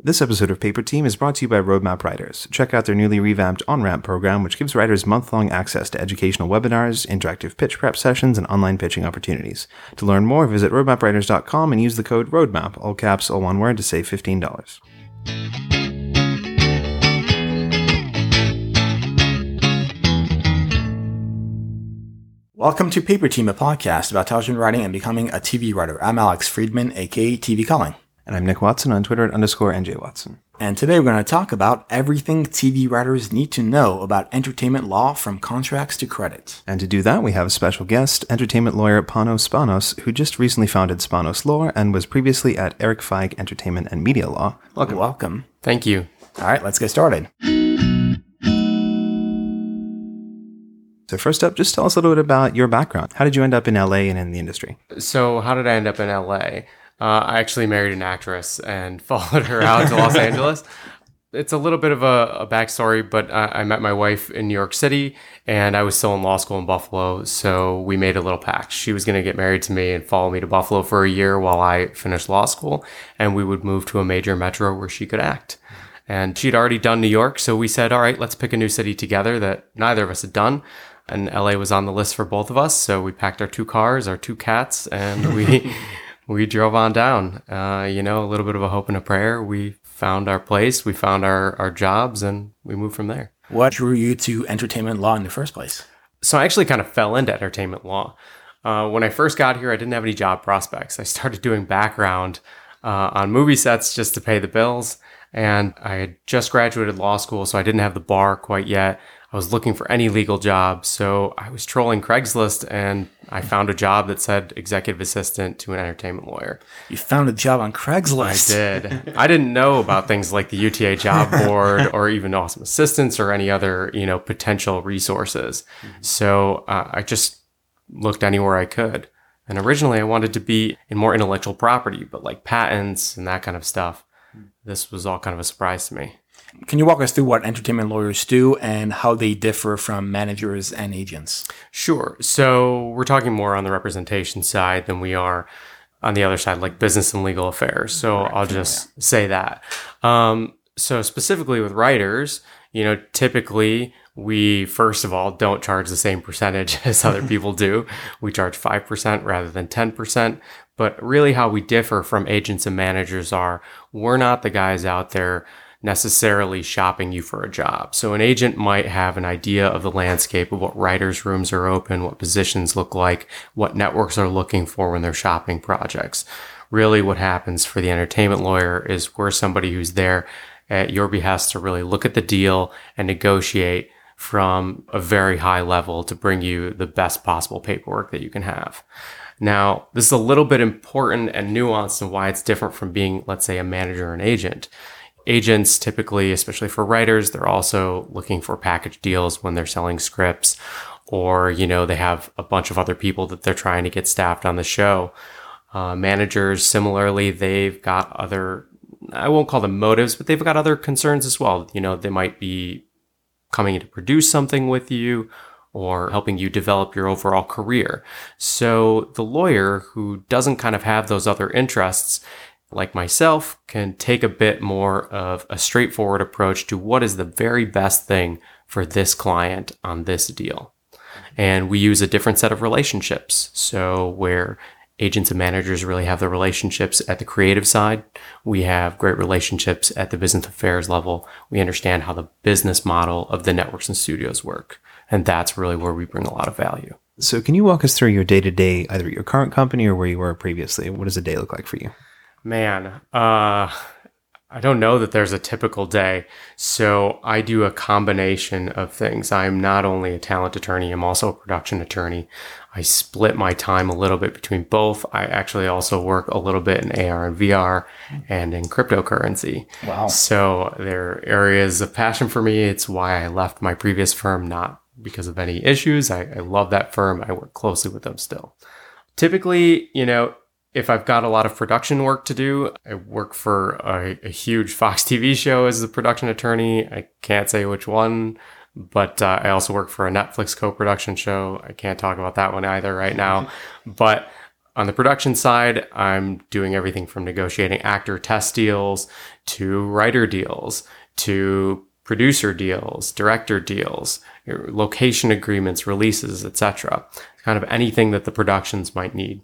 This episode of Paper Team is brought to you by Roadmap Writers. Check out their newly revamped On-Ramp program, which gives writers month-long access to educational webinars, interactive pitch prep sessions, and online pitching opportunities. To learn more, visit roadmapwriters.com and use the code ROADMAP, all caps, all one word, to save $15. Welcome to Paper Team, a podcast about television writing and becoming a TV writer. I'm Alex Friedman, aka TV Calling. And I'm Nick Watson on Twitter at _NJWatson. And today we're going to talk about everything TV writers need to know about entertainment law, from contracts to credit. And to do that, we have a special guest, entertainment lawyer Pano Spanos, who just recently founded Spanos Law and was previously at Eric Feig Entertainment and Media Law. Welcome. Thank you. All right, let's get started. So first up, just tell us a little bit about your background. How did you end up in LA and in the industry? So how did I end up in LA? I actually married an actress and followed her out to Los Angeles. It's a little bit of a backstory, but I met my wife in New York City, and I was still in law school in Buffalo, so we made a little pact. She was going to get married to me and follow me to Buffalo for a year while I finished law school, and we would move to a major metro where she could act. And she'd already done New York, so we said, all right, let's pick a new city together that neither of us had done. And LA was on the list for both of us, so we packed our two cars, our two cats, and we... We drove on down, a little bit of a hope and a prayer. We found our place, we found our jobs, and we moved from there. What drew you to entertainment law in the first place? So I actually kind of fell into entertainment law. When I first got here, I didn't have any job prospects. I started doing background on movie sets just to pay the bills. And I had just graduated law school, so I didn't have the bar quite yet. I was looking for any legal job, so I was trolling Craigslist, and I found a job that said executive assistant to an entertainment lawyer. You found a job on Craigslist? I did. I didn't know about things like the UTA job board or even Awesome Assistants or any other, potential resources. Mm-hmm. So I just looked anywhere I could. And originally I wanted to be in more intellectual property, but like patents and that kind of stuff. This was all kind of a surprise to me. Can you walk us through what entertainment lawyers do and how they differ from managers and agents? Sure. So we're talking more on the representation side than we are on the other side, like business and legal affairs. So right. I'll just say that. So specifically with writers, typically we, first of all, don't charge the same percentage as other people do. We charge 5% rather than 10%. But really how we differ from agents and managers are we're not the guys out there necessarily shopping you for a job. So an agent might have an idea of the landscape of what writers' rooms are open, what positions look like, what networks are looking for when they're shopping projects. Really what happens for the entertainment lawyer is we're somebody who's there at your behest to really look at the deal and negotiate from a very high level to bring you the best possible paperwork that you can have. Now, this is a little bit important and nuanced in why it's different from being, let's say, a manager or an agent. Agents typically, especially for writers, they're also looking for package deals when they're selling scripts, or, they have a bunch of other people that they're trying to get staffed on the show. Managers, similarly, they've got other, I won't call them motives, but they've got other concerns as well. They might be coming in to produce something with you or helping you develop your overall career. So the lawyer who doesn't kind of have those other interests, like myself, can take a bit more of a straightforward approach to what is the very best thing for this client on this deal. And we use a different set of relationships. So where agents and managers really have the relationships at the creative side, we have great relationships at the business affairs level. We understand how the business model of the networks and studios work. And that's really where we bring a lot of value. So can you walk us through your day-to-day, either your current company or where you were previously? What does a day look like for you? Man, I don't know that there's a typical day. So I do a combination of things. I'm not only a talent attorney, I'm also a production attorney. I split my time a little bit between both. I actually also work a little bit in AR and VR and in cryptocurrency. Wow. So there are areas of passion for me. It's why I left my previous firm, not because of any issues. I love that firm. I work closely with them still. Typically, if I've got a lot of production work to do, I work for a huge Fox TV show as a production attorney. I can't say which one, but I also work for a Netflix co-production show. I can't talk about that one either right now. But On the production side, I'm doing everything from negotiating actor test deals to writer deals to producer deals, director deals, location agreements, releases, etc. Kind of anything that the productions might need.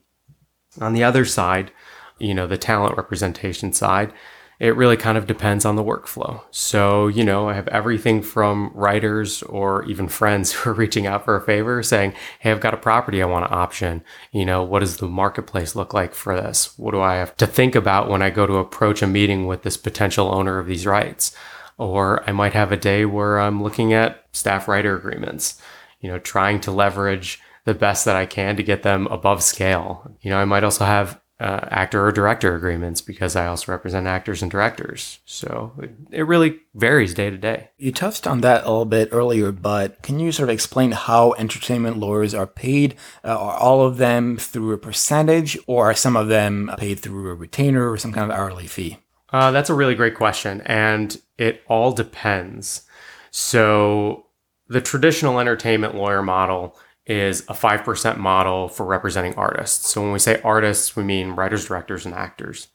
On the other side, the talent representation side, it really kind of depends on the workflow. So, I have everything from writers or even friends who are reaching out for a favor saying, hey, I've got a property I want to option. What does the marketplace look like for this? What do I have to think about when I go to approach a meeting with this potential owner of these rights? Or I might have a day where I'm looking at staff writer agreements, trying to leverage the best that I can to get them above scale. I might also have actor or director agreements because I also represent actors and directors. So it really varies day to day. You touched on that a little bit earlier, but can you sort of explain how entertainment lawyers are paid? Are all of them through a percentage, or are some of them paid through a retainer or some kind of hourly fee? That's a really great question, and it all depends. So the traditional entertainment lawyer model is a 5% model for representing artists. So when we say artists, we mean writers, directors, and actors.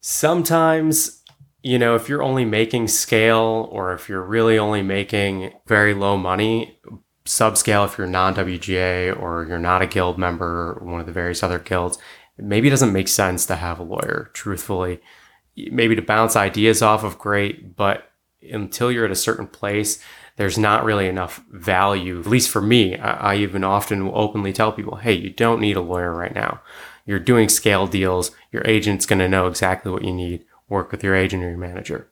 Sometimes, if you're only making scale or if you're really only making very low money, subscale if you're non-WGA or you're not a guild member or one of the various other guilds, maybe it doesn't make sense to have a lawyer, truthfully. Maybe to bounce ideas off of, great, but until you're at a certain place, there's not really enough value, at least for me. I even often will openly tell people, hey, you don't need a lawyer right now. You're doing scale deals. Your agent's going to know exactly what you need. Work with your agent or your manager.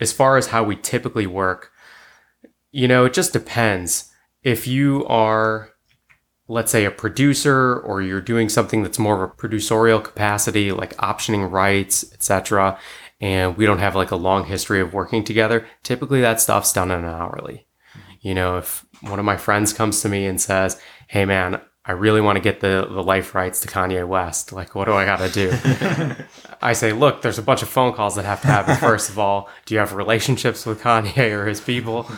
As far as how we typically work, it just depends. If you are, let's say, a producer, or you're doing something that's more of a producerial capacity, like optioning rights, etc., and we don't have like a long history of working together, typically that stuff's done on an hourly. If one of my friends comes to me and says, hey man, I really want to get the life rights to Kanye West, like, what do I got to do? I say, look, there's a bunch of phone calls that have to happen. First of all, do you have relationships with Kanye or his people?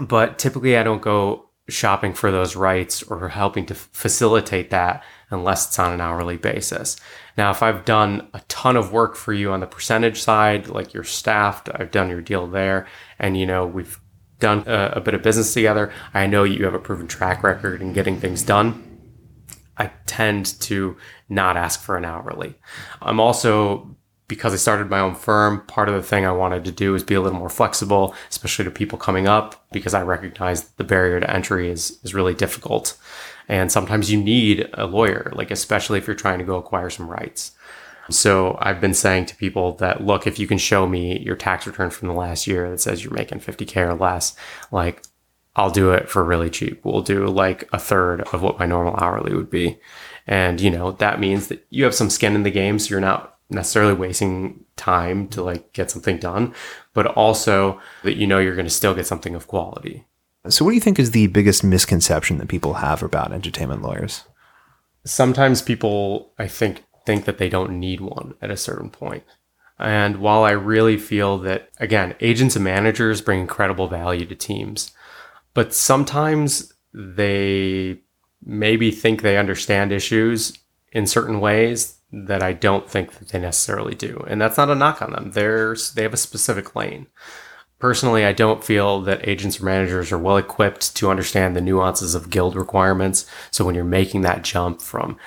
But typically I don't go shopping for those rights or helping to facilitate that unless it's on an hourly basis. Now, if I've done a ton of work for you on the percentage side, like you're staffed, I've done your deal there, and we've done a bit of business together, I know you have a proven track record in getting things done, I tend to not ask for an hourly. I'm also, because I started my own firm, part of the thing I wanted to do is be a little more flexible, especially to people coming up, because I recognize that the barrier to entry is really difficult. And sometimes you need a lawyer, like especially if you're trying to go acquire some rights. So I've been saying to people that, look, if you can show me your tax return from the last year that says you're making $50,000 or less, like, I'll do it for really cheap. We'll do like a third of what my normal hourly would be. And, that means that you have some skin in the game, so you're not necessarily wasting time to like get something done, but also that you're going to still get something of quality. So what do you think is the biggest misconception that people have about entertainment lawyers? Sometimes people, I think that they don't need one at a certain point. And while I really feel that, again, agents and managers bring incredible value to teams, but sometimes they maybe think they understand issues in certain ways that I don't think that they necessarily do. And that's not a knock on them. They have a specific lane. Personally, I don't feel that agents or managers are well equipped to understand the nuances of guild requirements. So when you're making that jump from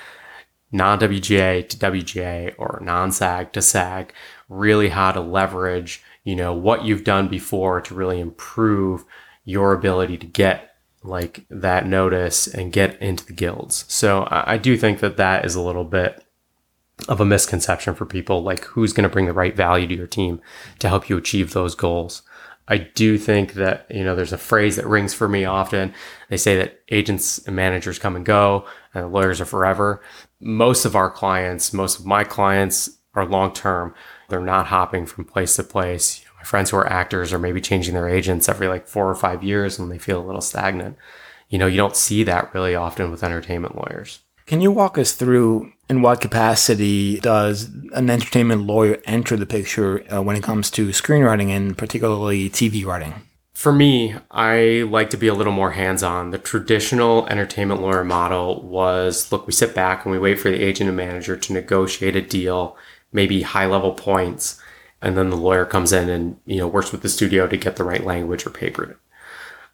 non-WGA to WGA or non-SAG to SAG, really how to leverage, what you've done before to really improve your ability to get like that notice and get into the guilds. So I do think that is a little bit of a misconception for people, like who's going to bring the right value to your team to help you achieve those goals. I do think that, there's a phrase that rings for me often. They say that agents and managers come and go and lawyers are forever. Most of my clients are long-term. They're not hopping from place to place. My friends who are actors are maybe changing their agents every like 4 or 5 years when they feel a little stagnant. You don't see that really often with entertainment lawyers. Can you walk us through in what capacity does an entertainment lawyer enter the picture when it comes to screenwriting and particularly TV writing? For me, I like to be a little more hands-on. The traditional entertainment lawyer model was, look, we sit back and we wait for the agent and manager to negotiate a deal, maybe high-level points, and then the lawyer comes in and, you know, works with the studio to get the right language or paper.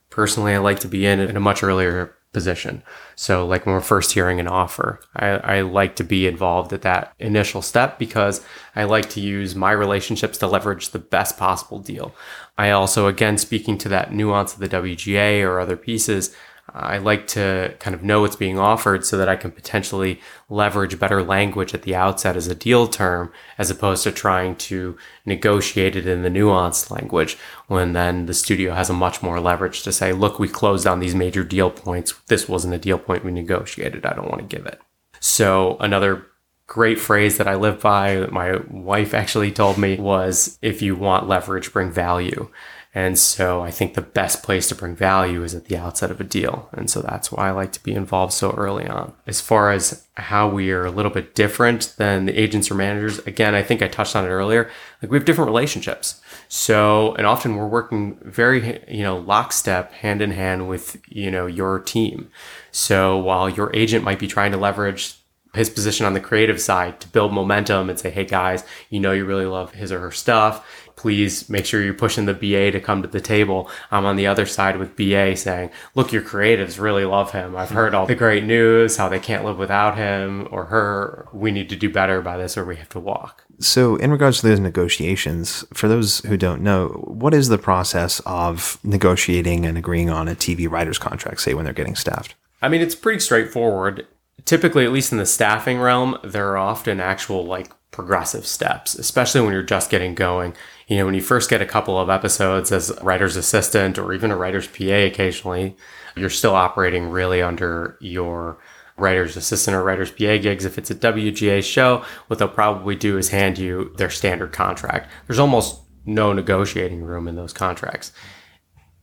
Personally, I like to be in a much earlier position. So like when we're first hearing an offer, I like to be involved at that initial step because I like to use my relationships to leverage the best possible deal. I also, again, speaking to that nuance of the WGA or other pieces, I like to kind of know what's being offered so that I can potentially leverage better language at the outset as a deal term, as opposed to trying to negotiate it in the nuanced language when then the studio has a much more leverage to say, look, we closed on these major deal points. This wasn't a deal point we negotiated. I don't want to give it. So another great phrase that I live by that my wife actually told me was, if you want leverage, bring value. And so I think the best place to bring value is at the outset of a deal. And so that's why I like to be involved so early on. As far as how we are a little bit different than the agents or managers, again, I think I touched on it earlier, like we have different relationships. So, and often we're working very, lockstep, hand in hand with, your team. So while your agent might be trying to leverage his position on the creative side to build momentum and say, hey guys, you really love his or her stuff. Please make sure you're pushing the BA to come to the table. I'm on the other side with BA saying, look, your creatives really love him. I've heard all the great news, how they can't live without him or her. We need to do better by this or we have to walk. So in regards to those negotiations, for those who don't know, what is the process of negotiating and agreeing on a TV writer's contract, say when they're getting staffed? I mean, it's pretty straightforward. Typically, at least in the staffing realm, there are often actual progressive steps, especially when you're just getting going. When you first get a couple of episodes as a writer's assistant or even a writer's PA occasionally, you're still operating really under your writer's assistant or writer's PA gigs. If it's a WGA show, what they'll probably do is hand you their standard contract. There's almost no negotiating room in those contracts.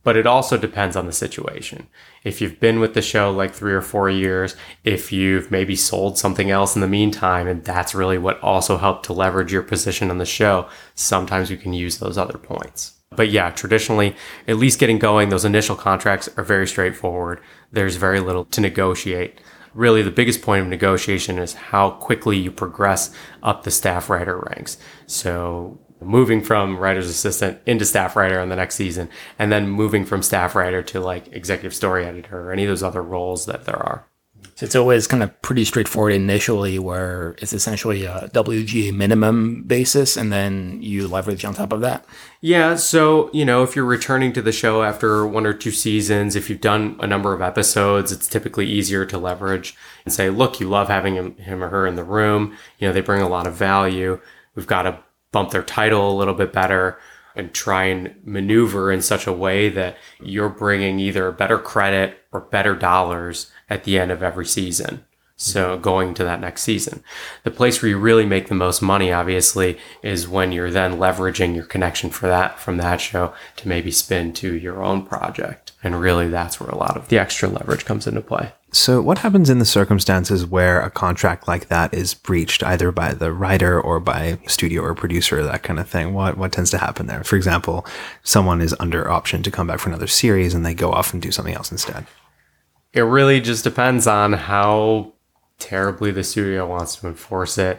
But it also depends on the situation. If you've been with the show 3 or 4 years, if you've maybe sold something else in the meantime, and that's really what also helped to leverage your position on the show, sometimes you can use those other points. But yeah, traditionally, at least getting going, those initial contracts are very straightforward. There's very little to negotiate. Really, the biggest point of negotiation is how quickly you progress up the staff writer ranks. So moving from writer's assistant into staff writer on the next season, and then moving from staff writer to executive story editor or any of those other roles that there are. So it's always kind of pretty straightforward initially, where it's essentially a WGA minimum basis, and then you leverage on top of that. Yeah. So, if you're returning to the show after 1 or 2 seasons, if you've done a number of episodes, it's typically easier to leverage and say, look, you love having him or her in the room. They bring a lot of value. We've got to bump their title a little bit better and try and maneuver in such a way that you're bringing either better credit or better dollars at the end of every season. So going to that next season, the place where you really make the most money, obviously, is when you're then leveraging your connection for that from that show to maybe spin to your own project. And really, that's where a lot of the extra leverage comes into play. So what happens in the circumstances where a contract like that is breached, either by the writer or by studio or producer, that kind of thing? What tends to happen there? For example, someone is under option to come back for another series and they go off and do something else instead. It really just depends on how terribly the studio wants to enforce it.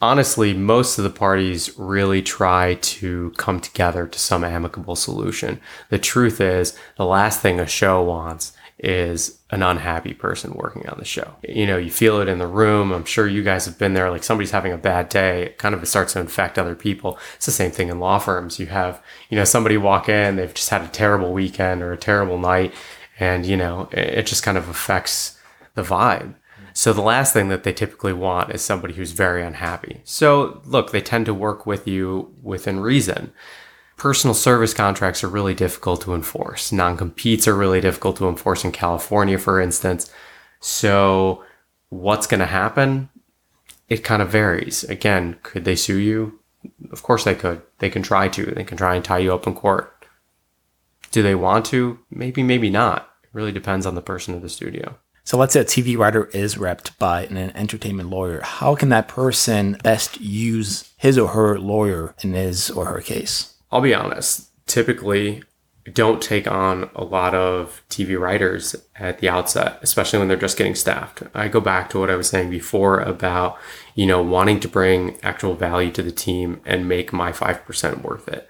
Honestly, most of the parties really try to come together to some amicable solution. The truth is, the last thing a show wants is an unhappy person working on the show. You feel it in the room. I'm sure you guys have been there. Somebody's having a bad day. It kind of starts to infect other people. It's the same thing in law firms. You have, somebody walk in, they've just had a terrible weekend or a terrible night. And, it just kind of affects the vibe. So the last thing that they typically want is somebody who's very unhappy. So look, they tend to work with you within reason. Personal service contracts are really difficult to enforce. Non-competes are really difficult to enforce in California, for instance. So what's going to happen? It kind of varies. Again, could they sue you? Of course they could. They can try to. They can try and tie you up in court. Do they want to? Maybe, maybe not. It really depends on the person of the studio. So let's say a TV writer is repped by an entertainment lawyer. How can that person best use his or her lawyer in his or her case? I'll be honest. Typically, don't take on a lot of TV writers at the outset, especially when they're just getting staffed. I go back to what I was saying before about, you know, wanting to bring actual value to the team and make my 5% worth it.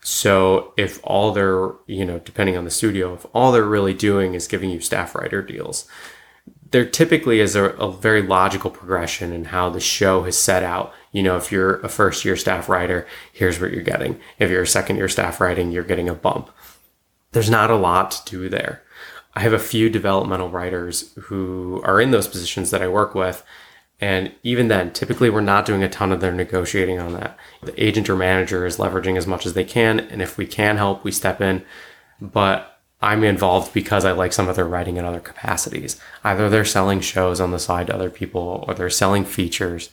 So if all they're, you know, depending on the studio, if all they're really doing is giving you staff writer deals, there typically is a very logical progression in how the show has set out. You know, if you're a first year staff writer, here's what you're getting. If you're a second year staff writing, you're getting a bump. There's not a lot to do there. I have a few developmental writers who are in those positions that I work with. And even then, typically we're not doing a ton of their negotiating on that. The agent or manager is leveraging as much as they can. And if we can help, we step in. But I'm involved because I like some of their writing in other capacities. Either they're selling shows on the side to other people or they're selling features.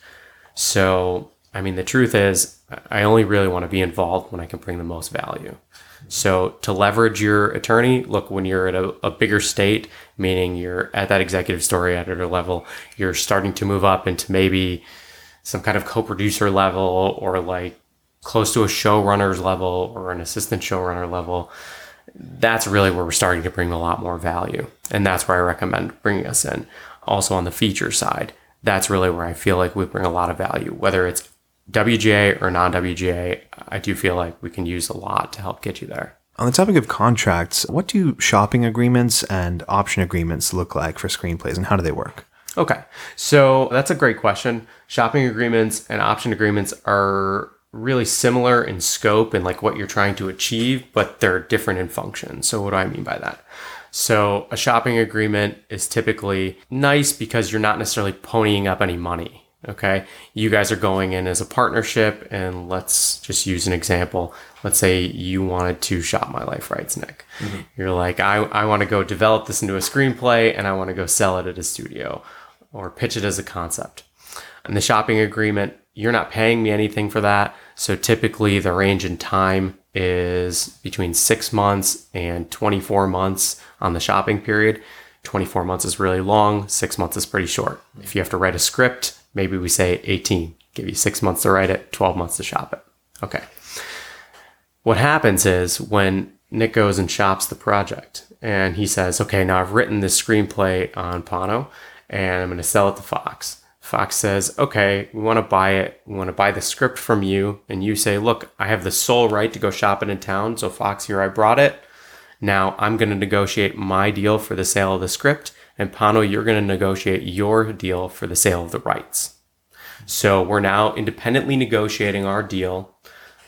So, I mean, the truth is I only really want to be involved when I can bring the most value. So to leverage your attorney, look, when you're at a bigger state, meaning you're at that executive story editor level, you're starting to move up into maybe some kind of co-producer level or like close to a showrunner's level or an assistant showrunner level. That's really where we're starting to bring a lot more value. And that's where I recommend bringing us in. Also on the feature side, that's really where I feel like we bring a lot of value, whether it's WGA or non-WGA, I do feel like we can use a lot to help get you there. On the topic of contracts, what do shopping agreements and option agreements look like for screenplays and how do they work? Okay, so that's a great question. Shopping agreements and option agreements are really similar in scope and like what you're trying to achieve, but they're different in function. So what do I mean by that? So a shopping agreement is typically nice because you're not necessarily ponying up any money. Okay, you guys are going in as a partnership, and let's just use an example. Let's say you wanted to shop My Life Rights, Nick. Mm-hmm. You're like, I want to go develop this into a screenplay, and I want to go sell it at a studio or pitch it as a concept. And the shopping agreement, you're not paying me anything for that. So typically the range in time is between 6 months and 24 months on the shopping period. 24 months is really long. 6 months is pretty short. If you have to write a script, maybe we say 18, give you 6 months to write it, 12 months to shop it. Okay. What happens is when Nick goes and shops the project and he says, okay, now I've written this screenplay on Pano and I'm going to sell it to Fox. Fox says, okay, we want to buy it. We want to buy the script from you. And you say, look, I have the sole right to go shop it in town. So Fox, here I brought it. Now I'm going to negotiate my deal for the sale of the script. And Pano, you're going to negotiate your deal for the sale of the rights. So we're now independently negotiating our deal,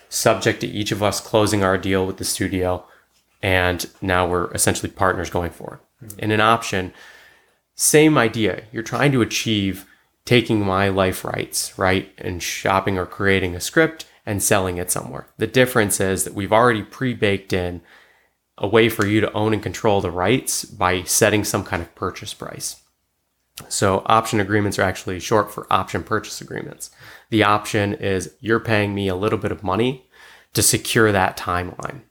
subject to each of us closing our deal with the studio. And now we're essentially partners going forward. Mm-hmm. In an option, same idea. You're trying to achieve taking My Life Rights, right? And shopping or creating a script and selling it somewhere. The difference is that we've already pre-baked in a way for you to own and control the rights by setting some kind of purchase price. So option agreements are actually short for option purchase agreements. The option is you're paying me a little bit of money to secure that timeline.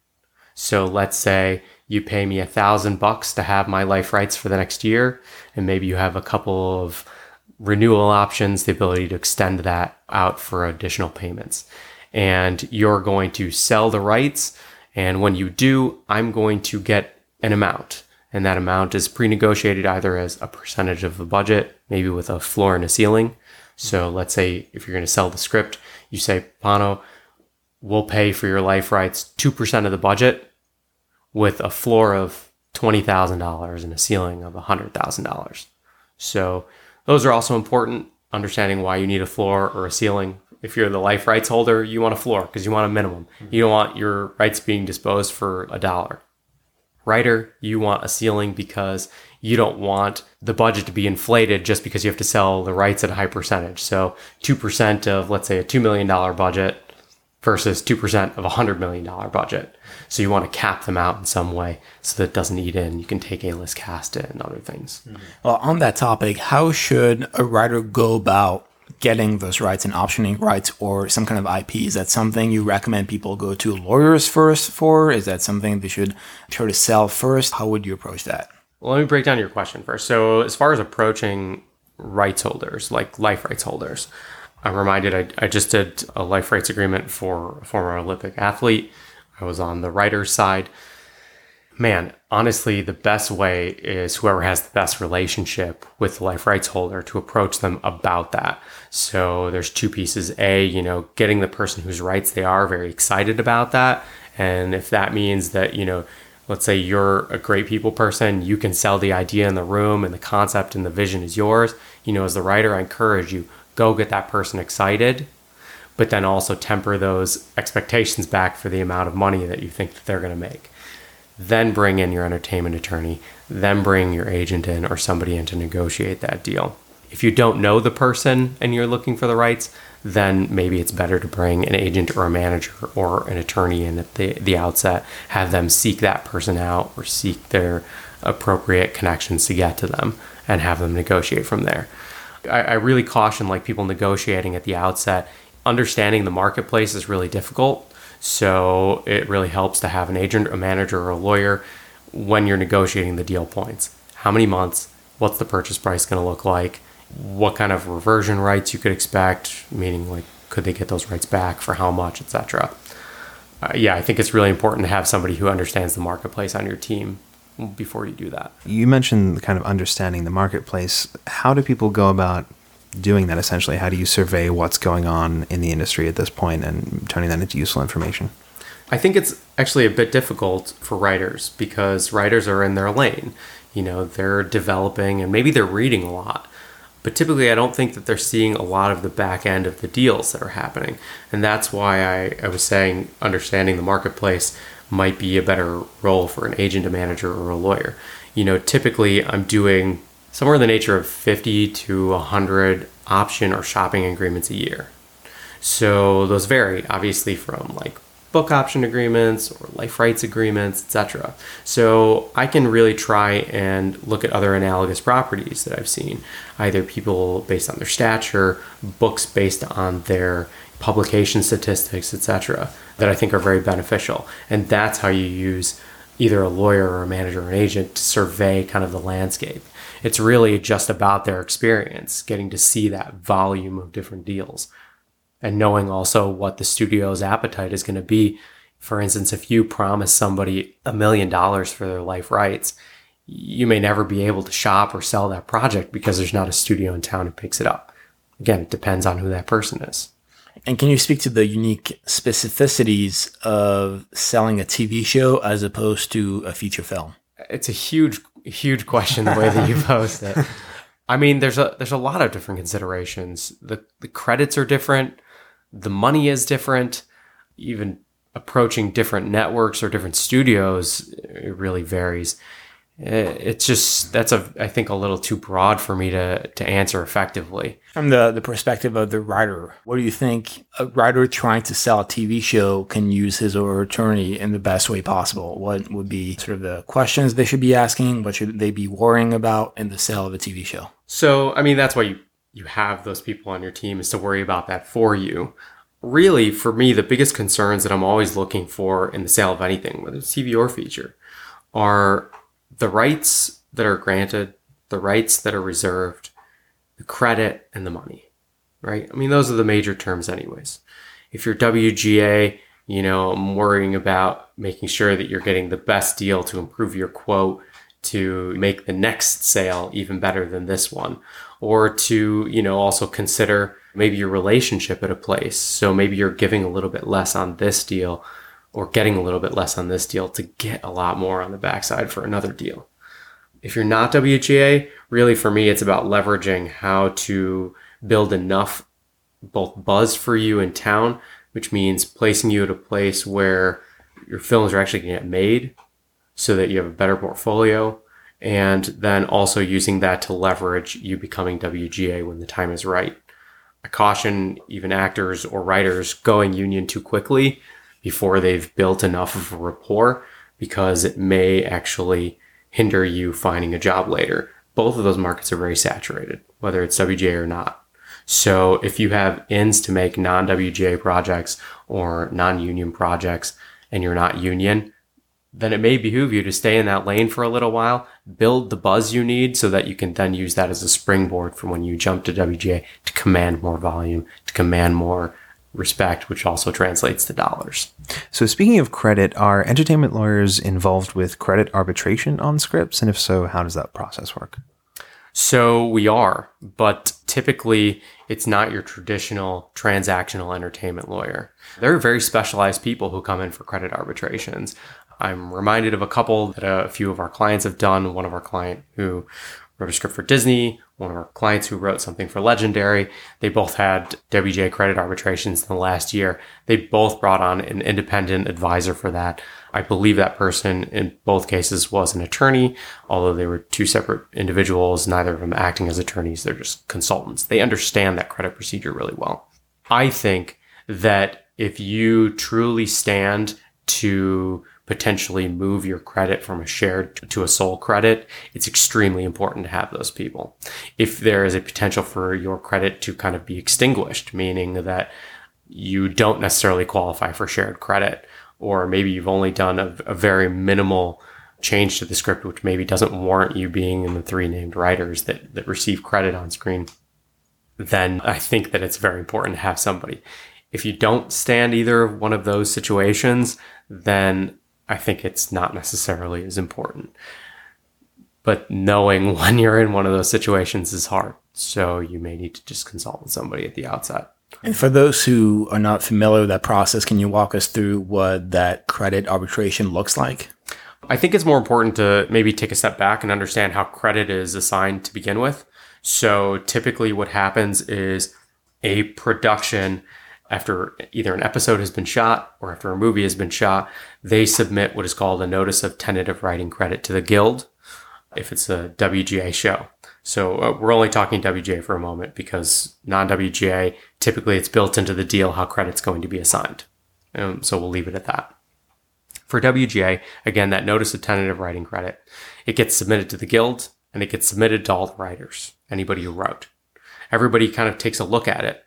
So let's say you pay me $1,000 to have My Life Rights for the next year, and maybe you have a couple of renewal options, the ability to extend that out for additional payments. And you're going to sell the rights. And when you do, I'm going to get an amount. And that amount is pre-negotiated either as a percentage of the budget, maybe with a floor and a ceiling. So let's say if you're going to sell the script, you say, Pano, we'll pay for your life rights 2% of the budget with a floor of $20,000 and a ceiling of $100,000. So those are also important, understanding why you need a floor or a ceiling. If you're the life rights holder, you want a floor because you want a minimum. You don't want your rights being disposed for $1. Writer, you want a ceiling because you don't want the budget to be inflated just because you have to sell the rights at a high percentage. So 2% of, let's say, a $2 million budget versus 2% of a $100 million budget. So you want to cap them out in some way so that it doesn't eat in. You can take A-list cast it and other things. Mm-hmm. Well, on that topic, how should a writer go about getting those rights and optioning rights or some kind of IP? Is that something you recommend people go to lawyers first for? Is that something they should try to sell first? How would you approach that? Well, let me break down your question first. So as far as approaching rights holders, like life rights holders, I'm reminded I just did a life rights agreement for a former Olympic athlete. I was on the writer's side. Man, honestly, the best way is whoever has the best relationship with the life rights holder to approach them about that. So there's two pieces. A, you know, getting the person whose rights they are very excited about that. And if that means that, you know, let's say you're a great people person, you can sell the idea in the room and the concept and the vision is yours. You know, as the writer, I encourage you, go get that person excited, but then also temper those expectations back for the amount of money that you think that they're going to make. Then bring in your entertainment attorney, then bring your agent in or somebody in to negotiate that deal. If you don't know the person and you're looking for the rights, then maybe it's better to bring an agent or a manager or an attorney in at the outset, have them seek that person out or seek their appropriate connections to get to them and have them negotiate from there. I really caution like people negotiating at the outset. Understanding the marketplace is really difficult. So it really helps to have an agent, a manager, or a lawyer when you're negotiating the deal points. How many months? What's the purchase price going to look like? What kind of reversion rights you could expect? Meaning, like, could they get those rights back? For how much, etc. Yeah, I think it's really important to have somebody who understands the marketplace on your team before you do that. You mentioned kind of understanding the marketplace. How do people go about doing that? Essentially, how do you survey what's going on in the industry at this point and turning that into useful information? I think it's actually a bit difficult for writers because writers are in their lane. You know, they're developing and maybe they're reading a lot, but typically I don't think that they're seeing a lot of the back end of the deals that are happening. And that's why I was saying understanding the marketplace might be a better role for an agent, a manager, or a lawyer. You know, typically I'm doing somewhere in the nature of 50 to 100 option or shopping agreements a year. So those vary obviously from like book option agreements or life rights agreements, etc. So I can really try and look at other analogous properties that I've seen, either people based on their stature, books based on their publication statistics, etc., that I think are very beneficial. And that's how you use either a lawyer or a manager or an agent to survey kind of the landscape. It's really just about their experience, getting to see that volume of different deals and knowing also what the studio's appetite is going to be. For instance, if you promise somebody $1 million for their life rights, you may never be able to shop or sell that project because there's not a studio in town who picks it up. Again, it depends on who that person is. And can you speak to the unique specificities of selling a TV show as opposed to a feature film? It's a huge question the way that you post it. I mean, there's a lot of different considerations. The credits are different. The money is different. Even approaching different networks or different studios, it really varies. It's just, I think a little too broad for me to answer effectively. From the perspective of the writer, what do you think a writer trying to sell a TV show can use his or her attorney in the best way possible? What would be sort of the questions they should be asking? What should they be worrying about in the sale of a TV show? So, I mean, that's why you have those people on your team, is to worry about that for you. Really, for me, the biggest concerns that I'm always looking for in the sale of anything, whether it's TV or feature, are the rights that are granted, the rights that are reserved, the credit, and the money, right? I mean, those are the major terms anyways. If you're WGA, you know, I'm worrying about making sure that you're getting the best deal to improve your quote, to make the next sale even better than this one, or to, you know, also consider maybe your relationship at a place. So maybe you're giving a little bit less on this deal, or getting a little bit less on this deal to get a lot more on the backside for another deal. If you're not WGA, really for me, it's about leveraging how to build enough both buzz for you in town, which means placing you at a place where your films are actually going to get made so that you have a better portfolio, and then also using that to leverage you becoming WGA when the time is right. I caution even actors or writers going union too quickly before they've built enough of a rapport, because it may actually hinder you finding a job later. Both of those markets are very saturated, whether it's WGA or not. So if you have ins to make non-WGA projects or non-union projects and you're not union, then it may behoove you to stay in that lane for a little while, build the buzz you need so that you can then use that as a springboard for when you jump to WGA to command more volume, to command more respect, which also translates to dollars. So speaking of credit, are entertainment lawyers involved with credit arbitration on scripts? And if so, how does that process work? So we are, but typically it's not your traditional transactional entertainment lawyer. There are very specialized people who come in for credit arbitrations. I'm reminded of a couple that a few of our clients have done. One of our client who wrote a script for Disney, one of our clients who wrote something for Legendary. They both had WGA credit arbitrations in the last year. They both brought on an independent advisor for that. I believe that person in both cases was an attorney, although they were two separate individuals, neither of them acting as attorneys. They're just consultants. They understand that credit procedure really well. I think that if you truly stand to potentially move your credit from a shared to a sole credit, it's extremely important to have those people. If there is a potential for your credit to kind of be extinguished, meaning that you don't necessarily qualify for shared credit, or maybe you've only done a very minimal change to the script, which maybe doesn't warrant you being in the three named writers that receive credit on screen, then I think that it's very important to have somebody. If you don't stand either one of those situations, then I think it's not necessarily as important. But knowing when you're in one of those situations is hard. So you may need to just consult with somebody at the outset. And for those who are not familiar with that process, can you walk us through what that credit arbitration looks like? I think it's more important to maybe take a step back and understand how credit is assigned to begin with. So typically what happens is a production, after either an episode has been shot or after a movie has been shot, they submit what is called a notice of tentative writing credit to the guild if it's a WGA show. So we're only talking WGA for a moment because non-WGA, typically it's built into the deal how credit's going to be assigned. So we'll leave it at that. For WGA, again, that notice of tentative writing credit, it gets submitted to the guild and it gets submitted to all the writers, anybody who wrote. Everybody kind of takes a look at it.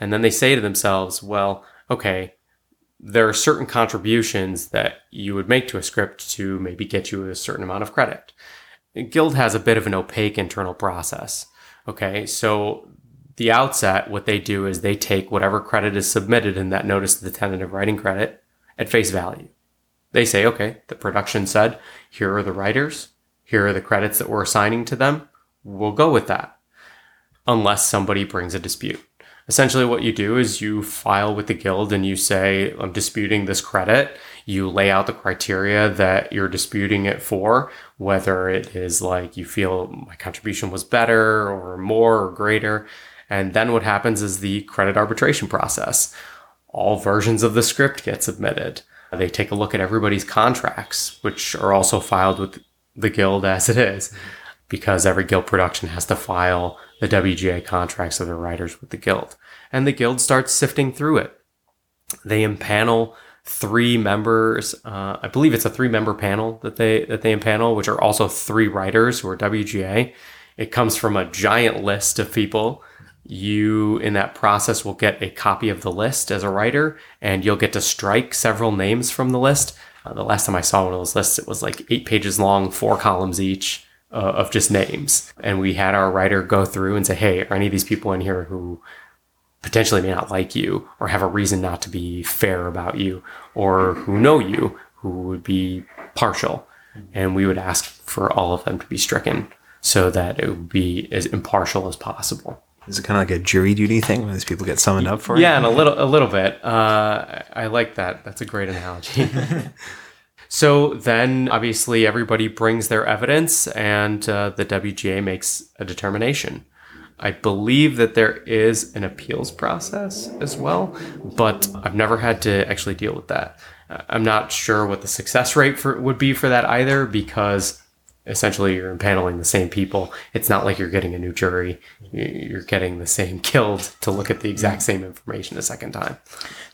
And then they say to themselves, well, okay, there are certain contributions that you would make to a script to maybe get you a certain amount of credit. Guild has a bit of an opaque internal process. Okay, so the outset, what they do is they take whatever credit is submitted in that notice of the tentative writing credit at face value. They say, okay, the production said, here are the writers, here are the credits that we're assigning to them. We'll go with that, unless somebody brings a dispute. Essentially what you do is you file with the guild and you say, I'm disputing this credit. You lay out the criteria that you're disputing it for, whether it is like you feel my contribution was better or more or greater. And then what happens is the credit arbitration process. All versions of the script get submitted. They take a look at everybody's contracts, which are also filed with the guild as it is, because every guild production has to file the WGA contracts of their writers with the guild. And the guild starts sifting through it. They impanel three members. I believe it's a three-member panel that they impanel, which are also three writers who are WGA. It comes from a giant list of people. You, in that process, will get a copy of the list as a writer, and you'll get to strike several names from the list. The last time I saw one of those lists, it was like 8 pages long, 4 columns each. Of just names. And we had our writer go through and say, hey, are any of these people in here who potentially may not like you or have a reason not to be fair about you or who know you, who would be partial? And we would ask for all of them to be stricken so that it would be as impartial as possible. Is it kind of like a jury duty thing when these people get summoned up for it? Yeah, and a little bit. I like that. That's a great analogy. So then, obviously, everybody brings their evidence and the WGA makes a determination. I believe that there is an appeals process as well, but I've never had to actually deal with that. I'm not sure what the success rate would be for that either, because essentially you're impaneling the same people. It's not like you're getting a new jury. You're getting the same guild to look at the exact same information a second time.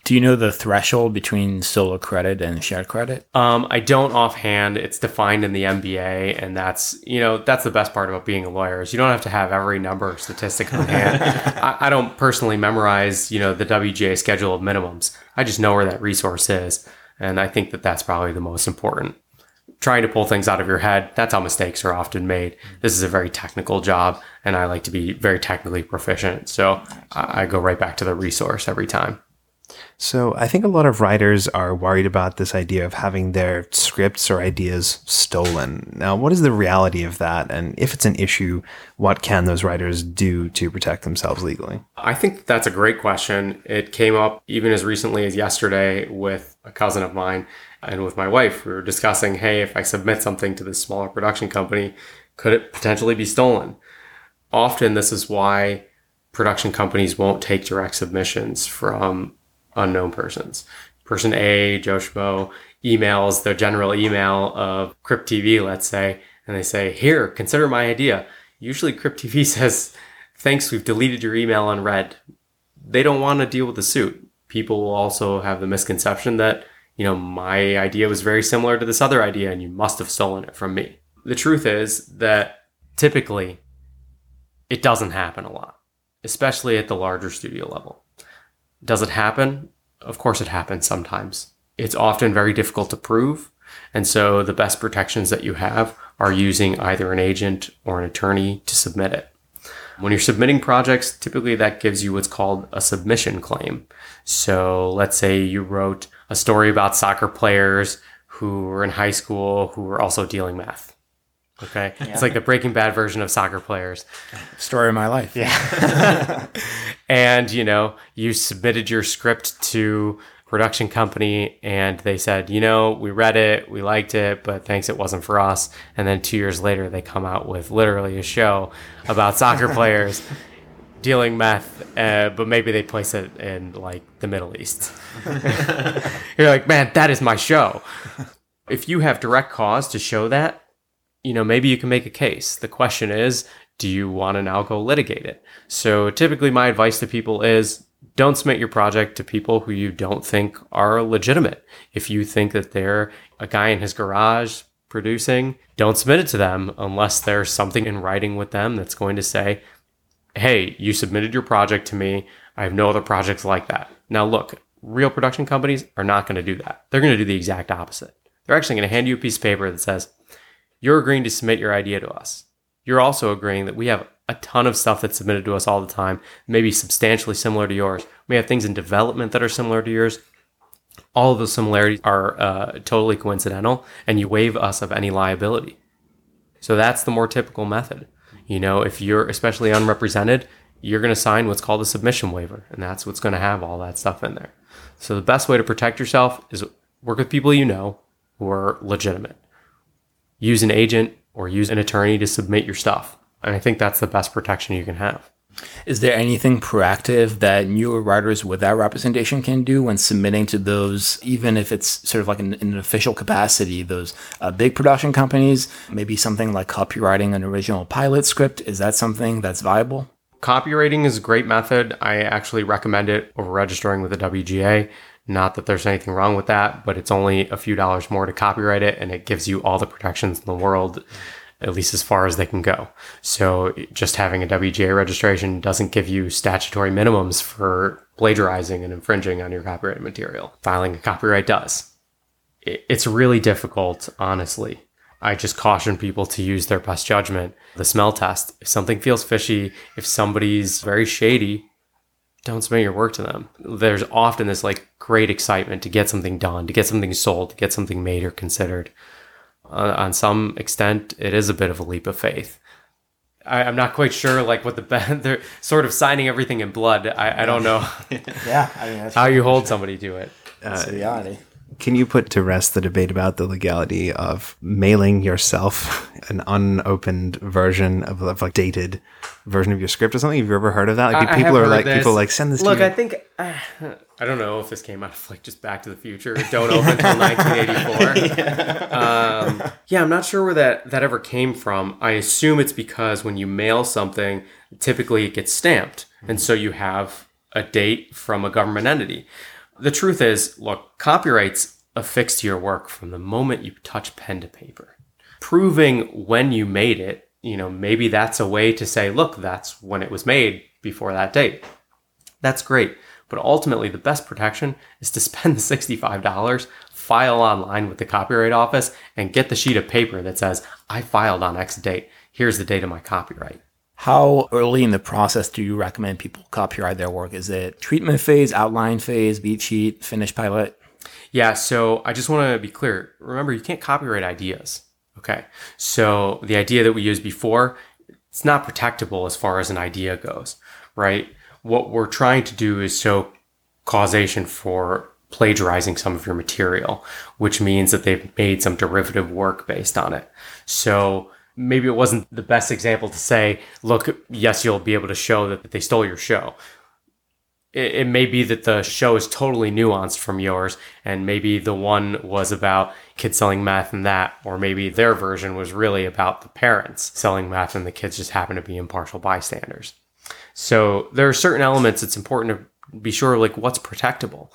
Do you know the threshold between solo credit and shared credit? I don't offhand. It's defined in the MBA, and that's the best part about being a lawyer is you don't have to have every number or statistic on hand. I don't personally memorize, the WGA schedule of minimums. I just know where that resource is, and I think that's probably the most important. Trying to pull things out of your head, that's how mistakes are often made. This is a very technical job, and I like to be very technically proficient. So I go right back to the resource every time. So I think a lot of writers are worried about this idea of having their scripts or ideas stolen. Now, what is the reality of that? And if it's an issue, what can those writers do to protect themselves legally? I think that's a great question. It came up even as recently as yesterday with a cousin of mine and with my wife. We were discussing, hey, if I submit something to this smaller production company, could it potentially be stolen? Often this is why production companies won't take direct submissions from unknown persons. Person A, Joe Schmo, emails their general email of Crypt TV, let's say, and they say, here, consider my idea. Usually Crypt TV says, thanks, we've deleted your email unread. They don't want to deal with the suit. People will also have the misconception that, you know, my idea was very similar to this other idea and you must have stolen it from me. The truth is that typically it doesn't happen a lot, especially at the larger studio level. Does it happen? Of course it happens sometimes. It's often very difficult to prove. And so the best protections that you have are using either an agent or an attorney to submit it. When you're submitting projects, typically that gives you what's called a submission claim. So let's say you wrote a story about soccer players who were in high school who were also dealing meth. Okay. Yeah. It's like the Breaking Bad version of soccer players. Story of my life. Yeah. And, you know, you submitted your script to a production company and they said, you know, we read it, we liked it, but thanks, it wasn't for us. And then 2 years later, they come out with literally a show about soccer players dealing meth, but maybe they place it in like the Middle East. You're like, man, that is my show. If you have direct cause to show that, you know, maybe you can make a case. The question is, do you want to now go litigate it? So typically my advice to people is don't submit your project to people who you don't think are legitimate. If you think that they're a guy in his garage producing, don't submit it to them unless there's something in writing with them that's going to say, hey, you submitted your project to me. I have no other projects like that. Now look, real production companies are not going to do that. They're going to do the exact opposite. They're actually going to hand you a piece of paper that says, you're agreeing to submit your idea to us. You're also agreeing that we have a ton of stuff that's submitted to us all the time, maybe substantially similar to yours. We have things in development that are similar to yours. All of those similarities are totally coincidental, and you waive us of any liability. So that's the more typical method. You know, if you're especially unrepresented, you're going to sign what's called a submission waiver, and that's what's going to have all that stuff in there. So the best way to protect yourself is work with people you know who are legitimate. Use an agent or use an attorney to submit your stuff. And I think that's the best protection you can have. Is there anything proactive that newer writers without representation can do when submitting to those, even if it's sort of like in an official capacity, those big production companies, maybe something like copywriting an original pilot script? Is that something that's viable? Copywriting is a great method. I actually recommend it over registering with the WGA. Not that there's anything wrong with that, but it's only a few dollars more to copyright it, and it gives you all the protections in the world, at least as far as they can go. So just having a WGA registration doesn't give you statutory minimums for plagiarizing and infringing on your copyrighted material. Filing a copyright does. It's really difficult, honestly. I just caution people to use their best judgment. The smell test. If something feels fishy, if somebody's very shady, don't submit your work to them. There's often this like great excitement to get something done, to get something sold, to get something made or considered. On some extent, it is a bit of a leap of faith. I'm not quite sure like what they're sort of signing everything in blood. I don't know. Yeah, I mean, that's how you hold somebody to it. That's the reality. Can you put to rest the debate about the legality of mailing yourself an unopened version of like dated version of your script or something? Have you ever heard of that? Like people send this. Look, to you. I think I don't know if this came out of like just Back to the Future. Don't open until 1984. Yeah. I'm not sure where that ever came from. I assume it's because when you mail something, typically it gets stamped, and so you have a date from a government entity. The truth is, look, copyright's affixed to your work from the moment you touch pen to paper. Proving when you made it, you know, maybe that's a way to say, look, that's when it was made before that date. That's great. But ultimately, the best protection is to spend the $65, file online with the Copyright Office, and get the sheet of paper that says, I filed on X date. Here's the date of my copyright. How early in the process do you recommend people copyright their work? Is it treatment phase, outline phase, beat sheet, finished pilot? Yeah, so I just want to be clear. Remember, you can't copyright ideas. Okay, so the idea that we used before, it's not protectable as far as an idea goes, right? What we're trying to do is show causation for plagiarizing some of your material, which means that they've made some derivative work based on it. So maybe it wasn't the best example to say, look, yes, you'll be able to show that they stole your show. It may be that the show is totally nuanced from yours, and maybe the one was about kids selling meth and that, or maybe their version was really about the parents selling meth and the kids just happen to be impartial bystanders. So there are certain elements it's important to be sure, like, what's protectable.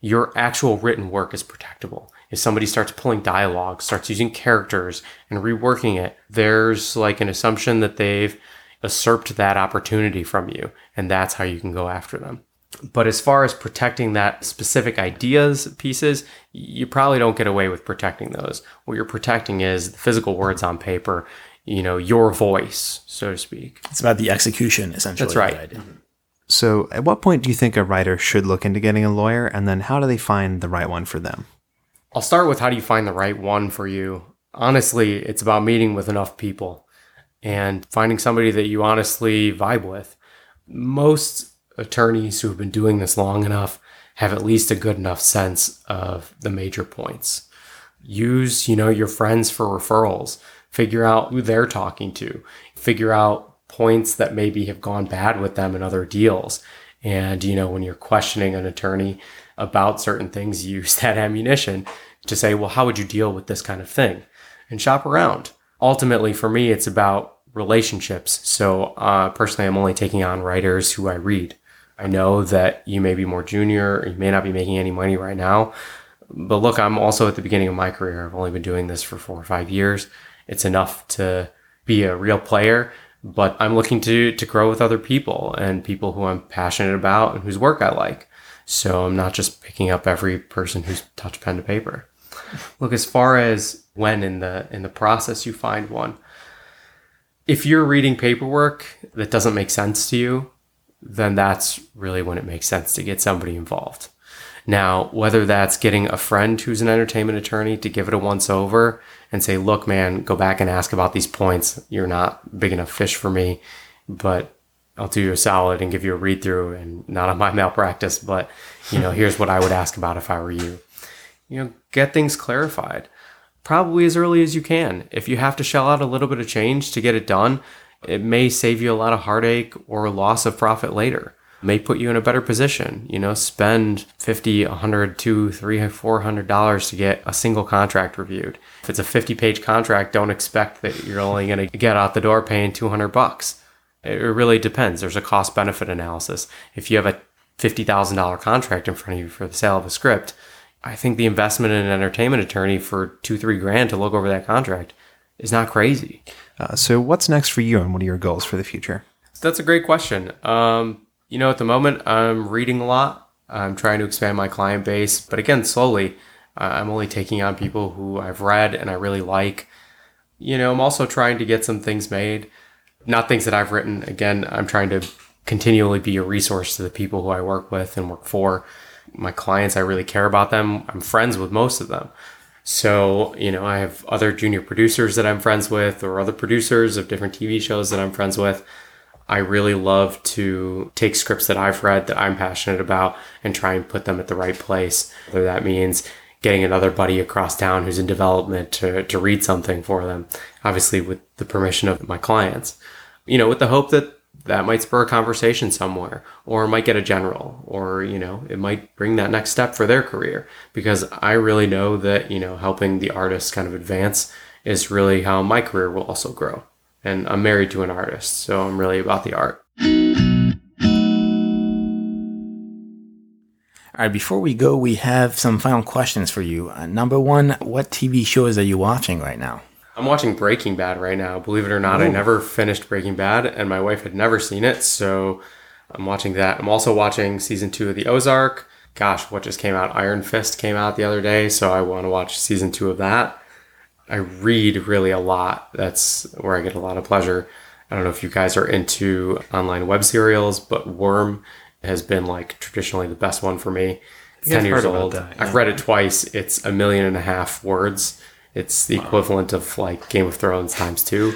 Your actual written work is protectable. If somebody starts pulling dialogue, starts using characters and reworking it, there's like an assumption that they've usurped that opportunity from you, and that's how you can go after them. But as far as protecting that specific ideas pieces, you probably don't get away with protecting those. What you're protecting is the physical words on paper, you know, your voice, so to speak. It's about the execution, essentially. That's right. Mm-hmm. So at what point do you think a writer should look into getting a lawyer? And then how do they find the right one for them? I'll start with, how do you find the right one for you? Honestly, it's about meeting with enough people and finding somebody that you honestly vibe with. Most attorneys who have been doing this long enough have at least a good enough sense of the major points. Use, you know, your friends for referrals. Figure out who they're talking to. Figure out points that maybe have gone bad with them in other deals. And, you know, when you're questioning an attorney about certain things, use that ammunition to say, well, how would you deal with this kind of thing? And shop around. Ultimately, for me, it's about relationships. So personally, I'm only taking on writers who I read. I know that you may be more junior, or you may not be making any money right now, but look, I'm also at the beginning of my career. I've only been doing this for 4 or 5 years. It's enough to be a real player, but I'm looking to grow with other people and people who I'm passionate about and whose work I like. So I'm not just picking up every person who's touched pen to paper. Look, as far as when in the process you find one, if you're reading paperwork that doesn't make sense to you, then that's really when it makes sense to get somebody involved. Now, whether that's getting a friend who's an entertainment attorney to give it a once over and say, look, man, go back and ask about these points. You're not big enough fish for me, but I'll do you a solid and give you a read through, and not on my malpractice, but, you know, here's what I would ask about if I were you. You know, get things clarified. Probably as early as you can. If you have to shell out a little bit of change to get it done, it may save you a lot of heartache or loss of profit later. It may put you in a better position. You know, spend $50, $100, $200, $300, $400 to get a single contract reviewed. If it's a 50-page contract, don't expect that you're only going to get out the door paying $200. It really depends. There's a cost-benefit analysis. If you have a $50,000 contract in front of you for the sale of a script, I think the investment in an entertainment attorney for $2,000-$3,000 to look over that contract is not crazy. So what's next for you, and what are your goals for the future? That's a great question. You know, at the moment, I'm reading a lot. I'm trying to expand my client base. But again, slowly, I'm only taking on people who I've read and I really like. You know, I'm also trying to get some things made, not things that I've written. Again, I'm trying to continually be a resource to the people who I work with and work for. My clients, I really care about them. I'm friends with most of them. So, you know, I have other junior producers that I'm friends with, or other producers of different TV shows that I'm friends with. I really love to take scripts that I've read that I'm passionate about and try and put them at the right place. Whether that means getting another buddy across town who's in development to read something for them, obviously with the permission of my clients, you know, with the hope that that might spur a conversation somewhere, or might get a general, or, you know, it might bring that next step for their career. Because I really know that, you know, helping the artist kind of advance is really how my career will also grow. And I'm married to an artist, so I'm really about the art. All right, before we go, we have some final questions for you. Number 1, what TV shows are you watching right now? I'm watching Breaking Bad right now. Believe it or not, ooh. I never finished Breaking Bad, and my wife had never seen it, so I'm watching that. I'm also watching season 2 of the Ozark. Gosh, what just came out? Iron Fist came out the other day, so I want to watch season 2 of that. I read really a lot. That's where I get a lot of pleasure. I don't know if you guys are into online web serials, but Worm has been like traditionally the best one for me. It's 10 years old. That, yeah. I've read it twice. It's 1.5 million words. It's the equivalent of like Game of Thrones times 2.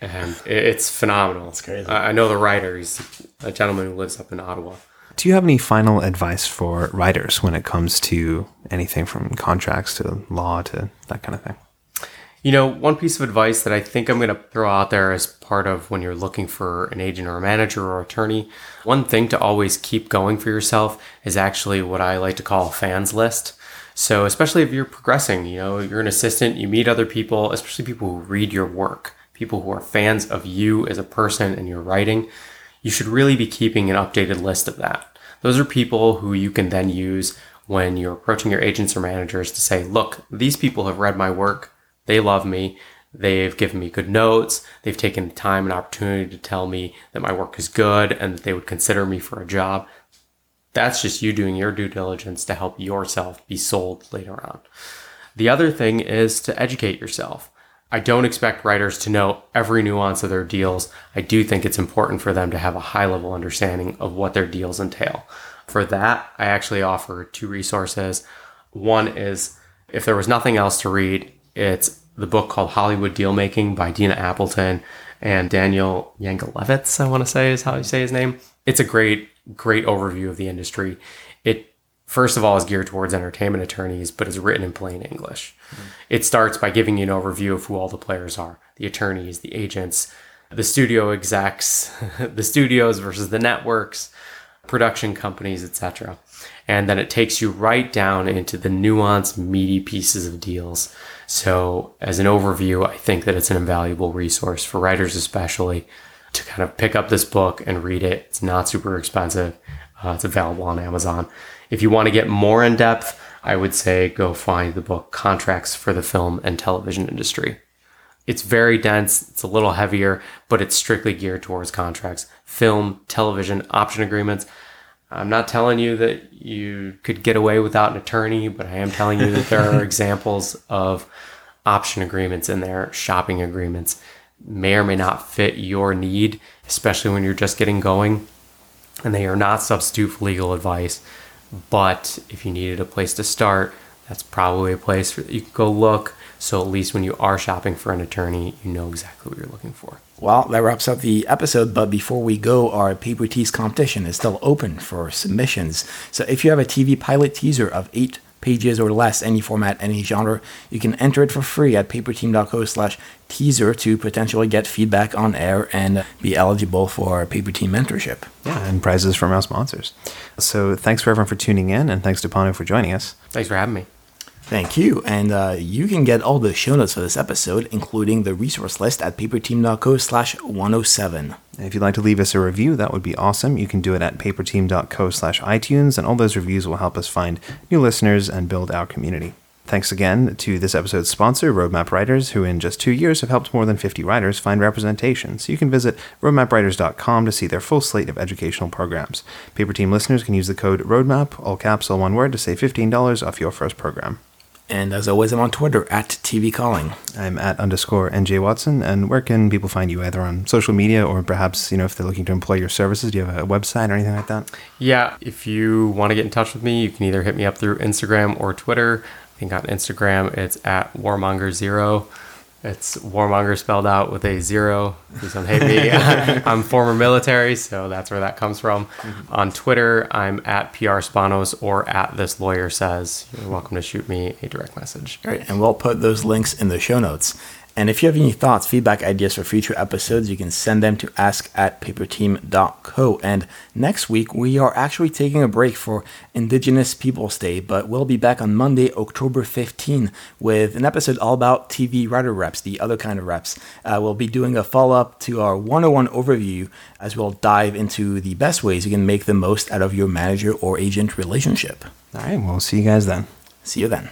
And it's phenomenal. It's crazy. I know the writer. He's a gentleman who lives up in Ottawa. Do you have any final advice for writers when it comes to anything from contracts to law to that kind of thing? You know, one piece of advice that I think I'm going to throw out there as part of when you're looking for an agent or a manager or attorney, one thing to always keep going for yourself is actually what I like to call a fans list. So especially if you're progressing, you know, you're an assistant, you meet other people, especially people who read your work, people who are fans of you as a person and your writing, you should really be keeping an updated list of that. Those are people who you can then use when you're approaching your agents or managers to say, look, these people have read my work. They love me. They've given me good notes. They've taken the time and opportunity to tell me that my work is good and that they would consider me for a job. That's just you doing your due diligence to help yourself be sold later on. The other thing is to educate yourself. I don't expect writers to know every nuance of their deals. I do think it's important for them to have a high-level understanding of what their deals entail. For that, I actually offer 2 resources. One is, if there was nothing else to read, it's the book called Hollywood Dealmaking by Dina Appleton and Daniel Yangelovitz, I want to say is how you say his name. It's a great, great overview of the industry. It, first of all, is geared towards entertainment attorneys, but is written in plain English. Mm-hmm. It starts by giving you an overview of who all the players are, the attorneys, the agents, the studio execs, the studios versus the networks, production companies, etc. And then it takes you right down into the nuanced, meaty pieces of deals. So as an overview, I think that it's an invaluable resource for writers, especially, to kind of pick up this book and read it. It's not super expensive. It's available on Amazon. If you want to get more in depth, I would say go find the book Contracts for the Film and Television Industry. It's very dense. It's a little heavier, but it's strictly geared towards contracts, film, television, option agreements. I'm not telling you that you could get away without an attorney, but I am telling you that there are examples of option agreements in there, shopping agreements, may or may not fit your need, especially when you're just getting going. And they are not substitute for legal advice. But if you needed a place to start, that's probably a place that you can go look. So at least when you are shopping for an attorney, you know exactly what you're looking for. Well, that wraps up the episode, but before we go, our Paper Tees competition is still open for submissions. So if you have a TV pilot teaser of 8 pages or less, any format, any genre, you can enter it for free at paperteam.co/teaser to potentially get feedback on air and be eligible for Paper Team mentorship. Yeah, and prizes from our sponsors. So thanks for everyone for tuning in, and thanks to Pano for joining us. Thanks for having me. Thank you, and you can get all the show notes for this episode, including the resource list, at paperteam.co/107. And if you'd like to leave us a review, that would be awesome. You can do it at paperteam.co/iTunes, and all those reviews will help us find new listeners and build our community. Thanks again to this episode's sponsor, Roadmap Writers, who in just 2 years have helped more than 50 writers find representation. So you can visit roadmapwriters.com to see their full slate of educational programs. Paper Team listeners can use the code ROADMAP, all caps, all one word, to save $15 off your first program. And as always, I'm on Twitter at TV Calling. I'm at _NJ Watson. And where can people find you, either on social media or perhaps, you know, if they're looking to employ your services? Do you have a website or anything like that? Yeah. If you want to get in touch with me, you can either hit me up through Instagram or Twitter. I think on Instagram, it's at warmonger0. It's warmonger spelled out with a 0. Please don't hate me. I'm former military, so that's where that comes from. Mm-hmm. On Twitter, I'm at PRSpanos or at This Lawyer Says. You're welcome to shoot me a direct message. Great. And we'll put those links in the show notes. And if you have any thoughts, feedback, ideas for future episodes, you can send them to ask@paperteam.co. And next week, we are actually taking a break for Indigenous Peoples Day, but we'll be back on Monday, October 15, with an episode all about TV writer reps, the other kind of reps. We'll be doing a follow-up to our 101 overview, as we'll dive into the best ways you can make the most out of your manager or agent relationship. All right, we'll see you guys then. See you then.